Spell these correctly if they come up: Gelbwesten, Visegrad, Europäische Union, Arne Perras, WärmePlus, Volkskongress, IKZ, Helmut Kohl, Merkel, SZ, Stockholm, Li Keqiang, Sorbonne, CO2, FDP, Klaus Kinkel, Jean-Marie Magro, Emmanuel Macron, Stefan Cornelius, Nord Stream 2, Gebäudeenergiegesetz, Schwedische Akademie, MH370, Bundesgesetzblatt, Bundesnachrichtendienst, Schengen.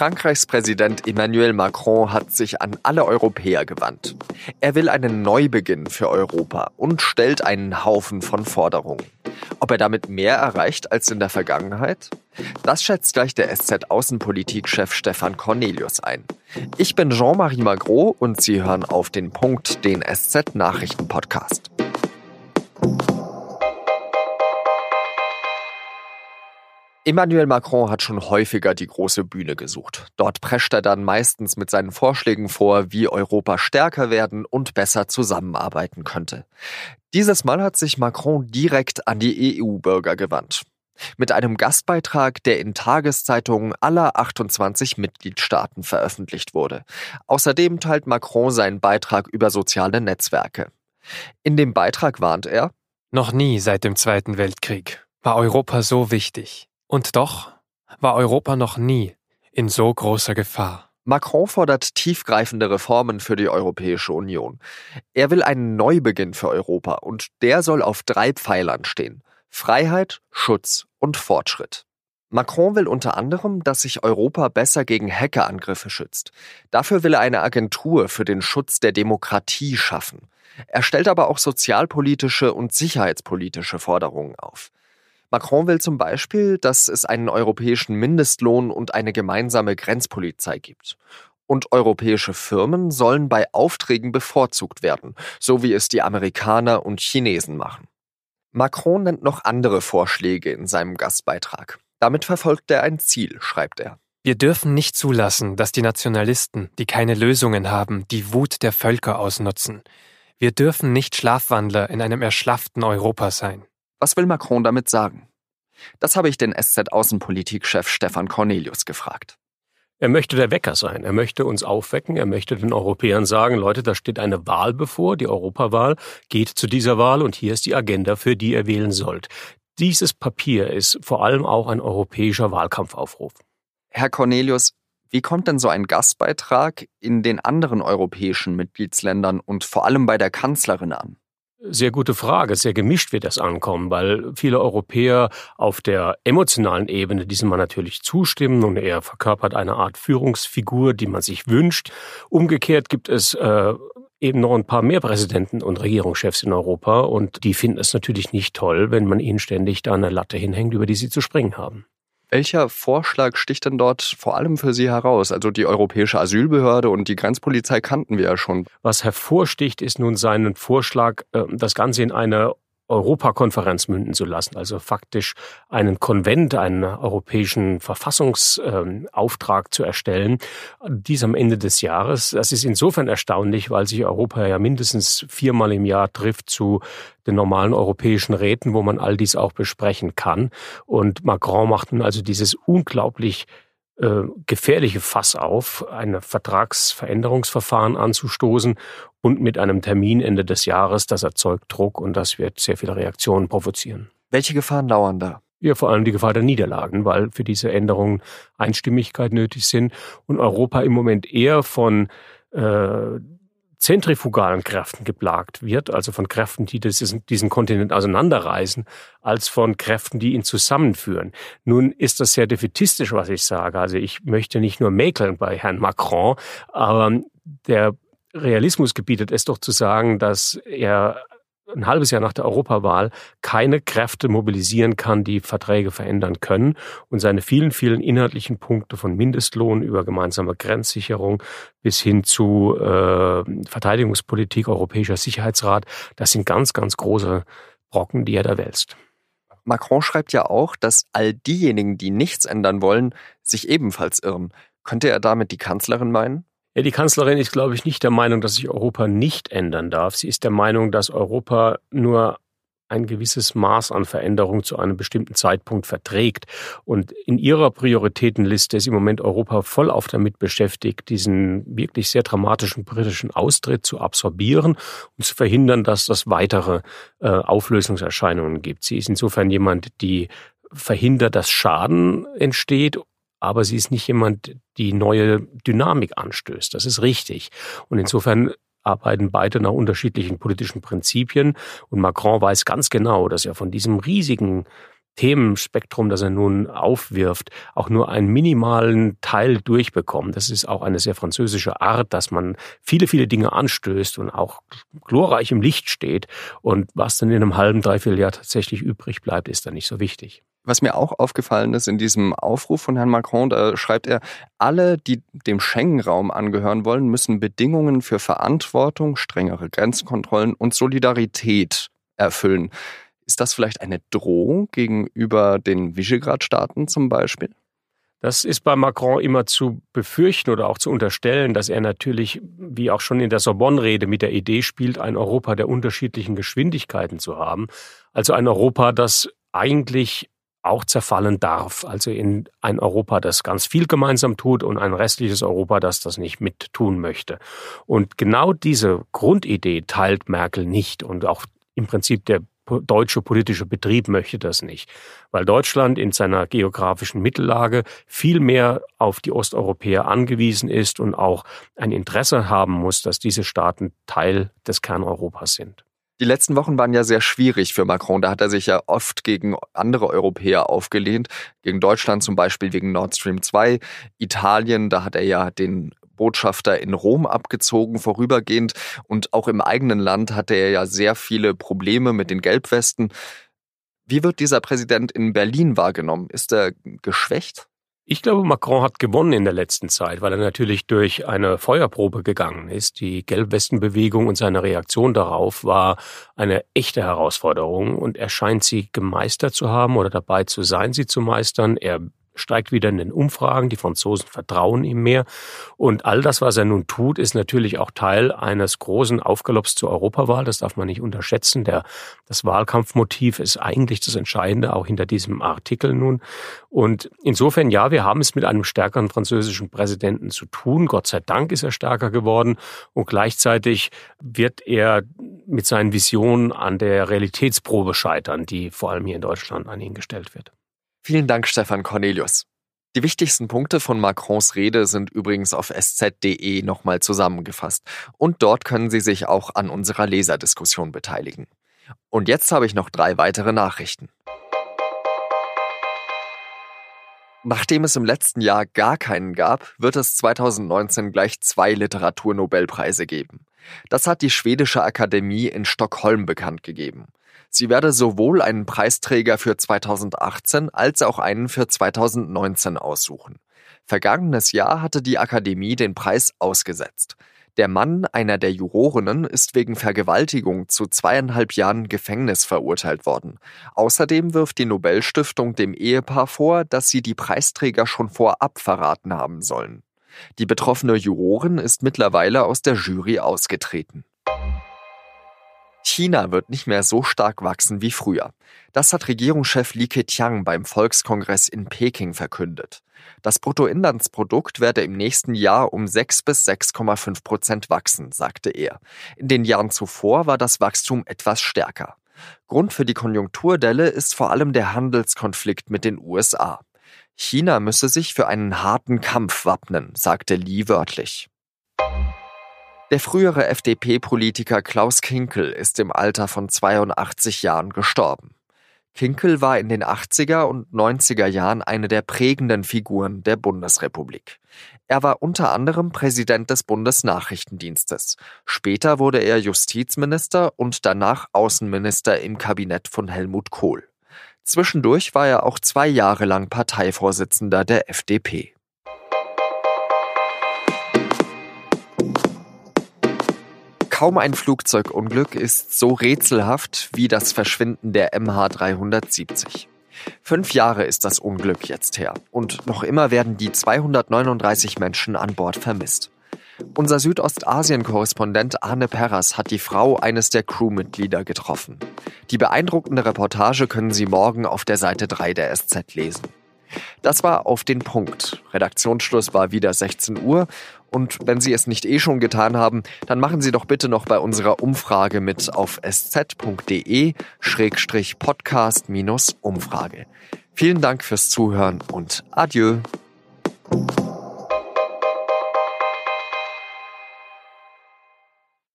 Frankreichs Präsident Emmanuel Macron hat sich an alle Europäer gewandt. Er will einen Neubeginn für Europa und stellt einen Haufen von Forderungen. Ob er damit mehr erreicht als in der Vergangenheit? Das schätzt gleich der SZ-Außenpolitik-Chef Stefan Cornelius ein. Ich bin Jean-Marie Magro und Sie hören auf den Punkt, den SZ-Nachrichten-Podcast. Emmanuel Macron hat schon häufiger die große Bühne gesucht. Dort prescht er dann meistens mit seinen Vorschlägen vor, wie Europa stärker werden und besser zusammenarbeiten könnte. Dieses Mal hat sich Macron direkt an die EU-Bürger gewandt. Mit einem Gastbeitrag, der in Tageszeitungen aller 28 Mitgliedstaaten veröffentlicht wurde. Außerdem teilt Macron seinen Beitrag über soziale Netzwerke. In dem Beitrag warnt er: Noch nie seit dem Zweiten Weltkrieg war Europa so wichtig. Und doch war Europa noch nie in so großer Gefahr. Macron fordert tiefgreifende Reformen für die Europäische Union. Er will einen Neubeginn für Europa und der soll auf 3 Pfeilern stehen: Freiheit, Schutz und Fortschritt. Macron will unter anderem, dass sich Europa besser gegen Hackerangriffe schützt. Dafür will er eine Agentur für den Schutz der Demokratie schaffen. Er stellt aber auch sozialpolitische und sicherheitspolitische Forderungen auf. Macron will zum Beispiel, dass es einen europäischen Mindestlohn und eine gemeinsame Grenzpolizei gibt. Und europäische Firmen sollen bei Aufträgen bevorzugt werden, so wie es die Amerikaner und Chinesen machen. Macron nennt noch andere Vorschläge in seinem Gastbeitrag. Damit verfolgt er ein Ziel, schreibt er. Wir dürfen nicht zulassen, dass die Nationalisten, die keine Lösungen haben, die Wut der Völker ausnutzen. Wir dürfen nicht Schlafwandler in einem erschlafften Europa sein. Was will Macron damit sagen? Das habe ich den SZ-Außenpolitik-Chef Stefan Cornelius gefragt. Er möchte der Wecker sein, er möchte uns aufwecken, er möchte den Europäern sagen, Leute, da steht eine Wahl bevor, die Europawahl, geht zu dieser Wahl und hier ist die Agenda, für die ihr wählen sollt. Dieses Papier ist vor allem auch ein europäischer Wahlkampfaufruf. Herr Cornelius, wie kommt denn so ein Gastbeitrag in den anderen europäischen Mitgliedsländern und vor allem bei der Kanzlerin an? Sehr gute Frage. Sehr gemischt wird das ankommen, weil viele Europäer auf der emotionalen Ebene diesem Mann natürlich zustimmen und er verkörpert eine Art Führungsfigur, die man sich wünscht. Umgekehrt gibt es eben noch ein paar mehr Präsidenten und Regierungschefs in Europa und die finden es natürlich nicht toll, wenn man ihnen ständig da eine Latte hinhängt, über die sie zu springen haben. Welcher Vorschlag sticht denn dort vor allem für Sie heraus? Also die Europäische Asylbehörde und die Grenzpolizei kannten wir ja schon. Was hervorsticht, ist nun sein Vorschlag, das Ganze in eine Europakonferenz münden zu lassen. Also faktisch einen Konvent, einen europäischen Verfassungsauftrag zu erstellen. Dies am Ende des Jahres. Das ist insofern erstaunlich, weil sich Europa ja mindestens 4-mal im Jahr trifft zu den normalen europäischen Räten, wo man all dies auch besprechen kann. Und Macron macht nun also dieses unglaublich gefährliche Fass auf, ein Vertragsveränderungsverfahren anzustoßen und mit einem Termin Ende des Jahres, das erzeugt Druck und das wird sehr viele Reaktionen provozieren. Welche Gefahren lauern da? Ja, vor allem die Gefahr der Niederlagen, weil für diese Änderungen Einstimmigkeit nötig sind und Europa im Moment eher von zentrifugalen Kräften geplagt wird, also von Kräften, die diesen Kontinent auseinanderreißen, als von Kräften, die ihn zusammenführen. Nun ist das sehr defätistisch, was ich sage. Also ich möchte nicht nur mäkeln bei Herrn Macron, aber der Realismus gebietet es doch zu sagen, dass er ein halbes Jahr nach der Europawahl keine Kräfte mobilisieren kann, die Verträge verändern können. Und seine vielen, vielen inhaltlichen Punkte von Mindestlohn über gemeinsame Grenzsicherung bis hin zu Verteidigungspolitik, Europäischer Sicherheitsrat, das sind ganz, ganz große Brocken, die er da wälzt. Macron schreibt ja auch, dass all diejenigen, die nichts ändern wollen, sich ebenfalls irren. Könnte er damit die Kanzlerin meinen? Ja, die Kanzlerin ist, glaube ich, nicht der Meinung, dass sich Europa nicht ändern darf. Sie ist der Meinung, dass Europa nur ein gewisses Maß an Veränderung zu einem bestimmten Zeitpunkt verträgt. Und in ihrer Prioritätenliste ist im Moment Europa voll auf damit beschäftigt, diesen wirklich sehr dramatischen britischen Austritt zu absorbieren und zu verhindern, dass das weitere Auflösungserscheinungen gibt. Sie ist insofern jemand, die verhindert, dass Schaden entsteht. Aber sie ist nicht jemand, die neue Dynamik anstößt. Das ist richtig. Und insofern arbeiten beide nach unterschiedlichen politischen Prinzipien. Und Macron weiß ganz genau, dass er von diesem riesigen Themenspektrum, das er nun aufwirft, auch nur einen minimalen Teil durchbekommen. Das ist auch eine sehr französische Art, dass man viele, viele Dinge anstößt und auch glorreich im Licht steht. Und was dann in einem halben, dreiviertel Jahr tatsächlich übrig bleibt, ist dann nicht so wichtig. Was mir auch aufgefallen ist in diesem Aufruf von Herrn Macron, da schreibt er, alle, die dem Schengen-Raum angehören wollen, müssen Bedingungen für Verantwortung, strengere Grenzkontrollen und Solidarität erfüllen. Ist das vielleicht eine Drohung gegenüber den Visegrad-Staaten zum Beispiel? Das ist bei Macron immer zu befürchten oder auch zu unterstellen, dass er natürlich, wie auch schon in der Sorbonne-Rede, mit der Idee spielt, ein Europa der unterschiedlichen Geschwindigkeiten zu haben. Also ein Europa, das eigentlich auch zerfallen darf. Also in ein Europa, das ganz viel gemeinsam tut und ein restliches Europa, das das nicht mittun möchte. Und genau diese Grundidee teilt Merkel nicht. Und auch im Prinzip der deutsche politische Betrieb möchte das nicht, weil Deutschland in seiner geografischen Mittellage viel mehr auf die Osteuropäer angewiesen ist und auch ein Interesse haben muss, dass diese Staaten Teil des Kerneuropas sind. Die letzten Wochen waren ja sehr schwierig für Macron. Da hat er sich ja oft gegen andere Europäer aufgelehnt. Gegen Deutschland zum Beispiel wegen Nord Stream 2. Italien, da hat er ja den Botschafter in Rom abgezogen, vorübergehend. Und auch im eigenen Land hatte er ja sehr viele Probleme mit den Gelbwesten. Wie wird dieser Präsident in Berlin wahrgenommen? Ist er geschwächt? Ich glaube, Macron hat gewonnen in der letzten Zeit, weil er natürlich durch eine Feuerprobe gegangen ist. Die Gelbwestenbewegung und seine Reaktion darauf war eine echte Herausforderung und er scheint sie gemeistert zu haben oder dabei zu sein, sie zu meistern. Er steigt wieder in den Umfragen, die Franzosen vertrauen ihm mehr. Und all das, was er nun tut, ist natürlich auch Teil eines großen Aufgalopps zur Europawahl. Das darf man nicht unterschätzen. Das Wahlkampfmotiv ist eigentlich das Entscheidende, auch hinter diesem Artikel nun. Und insofern, ja, wir haben es mit einem stärkeren französischen Präsidenten zu tun. Gott sei Dank ist er stärker geworden. Und gleichzeitig wird er mit seinen Visionen an der Realitätsprobe scheitern, die vor allem hier in Deutschland an ihn gestellt wird. Vielen Dank, Stefan Cornelius. Die wichtigsten Punkte von Macrons Rede sind übrigens auf sz.de nochmal zusammengefasst. Und dort können Sie sich auch an unserer Leserdiskussion beteiligen. Und jetzt habe ich noch 3 weitere Nachrichten. Nachdem es im letzten Jahr gar keinen gab, wird es 2019 gleich 2 Literaturnobelpreise geben. Das hat die Schwedische Akademie in Stockholm bekannt gegeben. Sie werde sowohl einen Preisträger für 2018 als auch einen für 2019 aussuchen. Vergangenes Jahr hatte die Akademie den Preis ausgesetzt. Der Mann einer der Jurorinnen ist wegen Vergewaltigung zu 2,5 Jahren Gefängnis verurteilt worden. Außerdem wirft die Nobelstiftung dem Ehepaar vor, dass sie die Preisträger schon vorab verraten haben sollen. Die betroffene Jurorin ist mittlerweile aus der Jury ausgetreten. China wird nicht mehr so stark wachsen wie früher. Das hat Regierungschef Li Keqiang beim Volkskongress in Peking verkündet. Das Bruttoinlandsprodukt werde im nächsten Jahr um 6 bis 6,5% wachsen, sagte er. In den Jahren zuvor war das Wachstum etwas stärker. Grund für die Konjunkturdelle ist vor allem der Handelskonflikt mit den USA. China müsse sich für einen harten Kampf wappnen, sagte Li wörtlich. Der frühere FDP-Politiker Klaus Kinkel ist im Alter von 82 Jahren gestorben. Kinkel war in den 80er und 90er Jahren eine der prägenden Figuren der Bundesrepublik. Er war unter anderem Präsident des Bundesnachrichtendienstes. Später wurde er Justizminister und danach Außenminister im Kabinett von Helmut Kohl. Zwischendurch war er auch 2 Jahre lang Parteivorsitzender der FDP. Kaum ein Flugzeugunglück ist so rätselhaft wie das Verschwinden der MH370. 5 Jahre ist das Unglück jetzt her und noch immer werden die 239 Menschen an Bord vermisst. Unser Südostasien-Korrespondent Arne Perras hat die Frau eines der Crewmitglieder getroffen. Die beeindruckende Reportage können Sie morgen auf der Seite 3 der SZ lesen. Das war auf den Punkt. Redaktionsschluss war wieder 16 Uhr. Und wenn Sie es nicht schon getan haben, dann machen Sie doch bitte noch bei unserer Umfrage mit auf sz.de/podcast-Umfrage. Vielen Dank fürs Zuhören und adieu.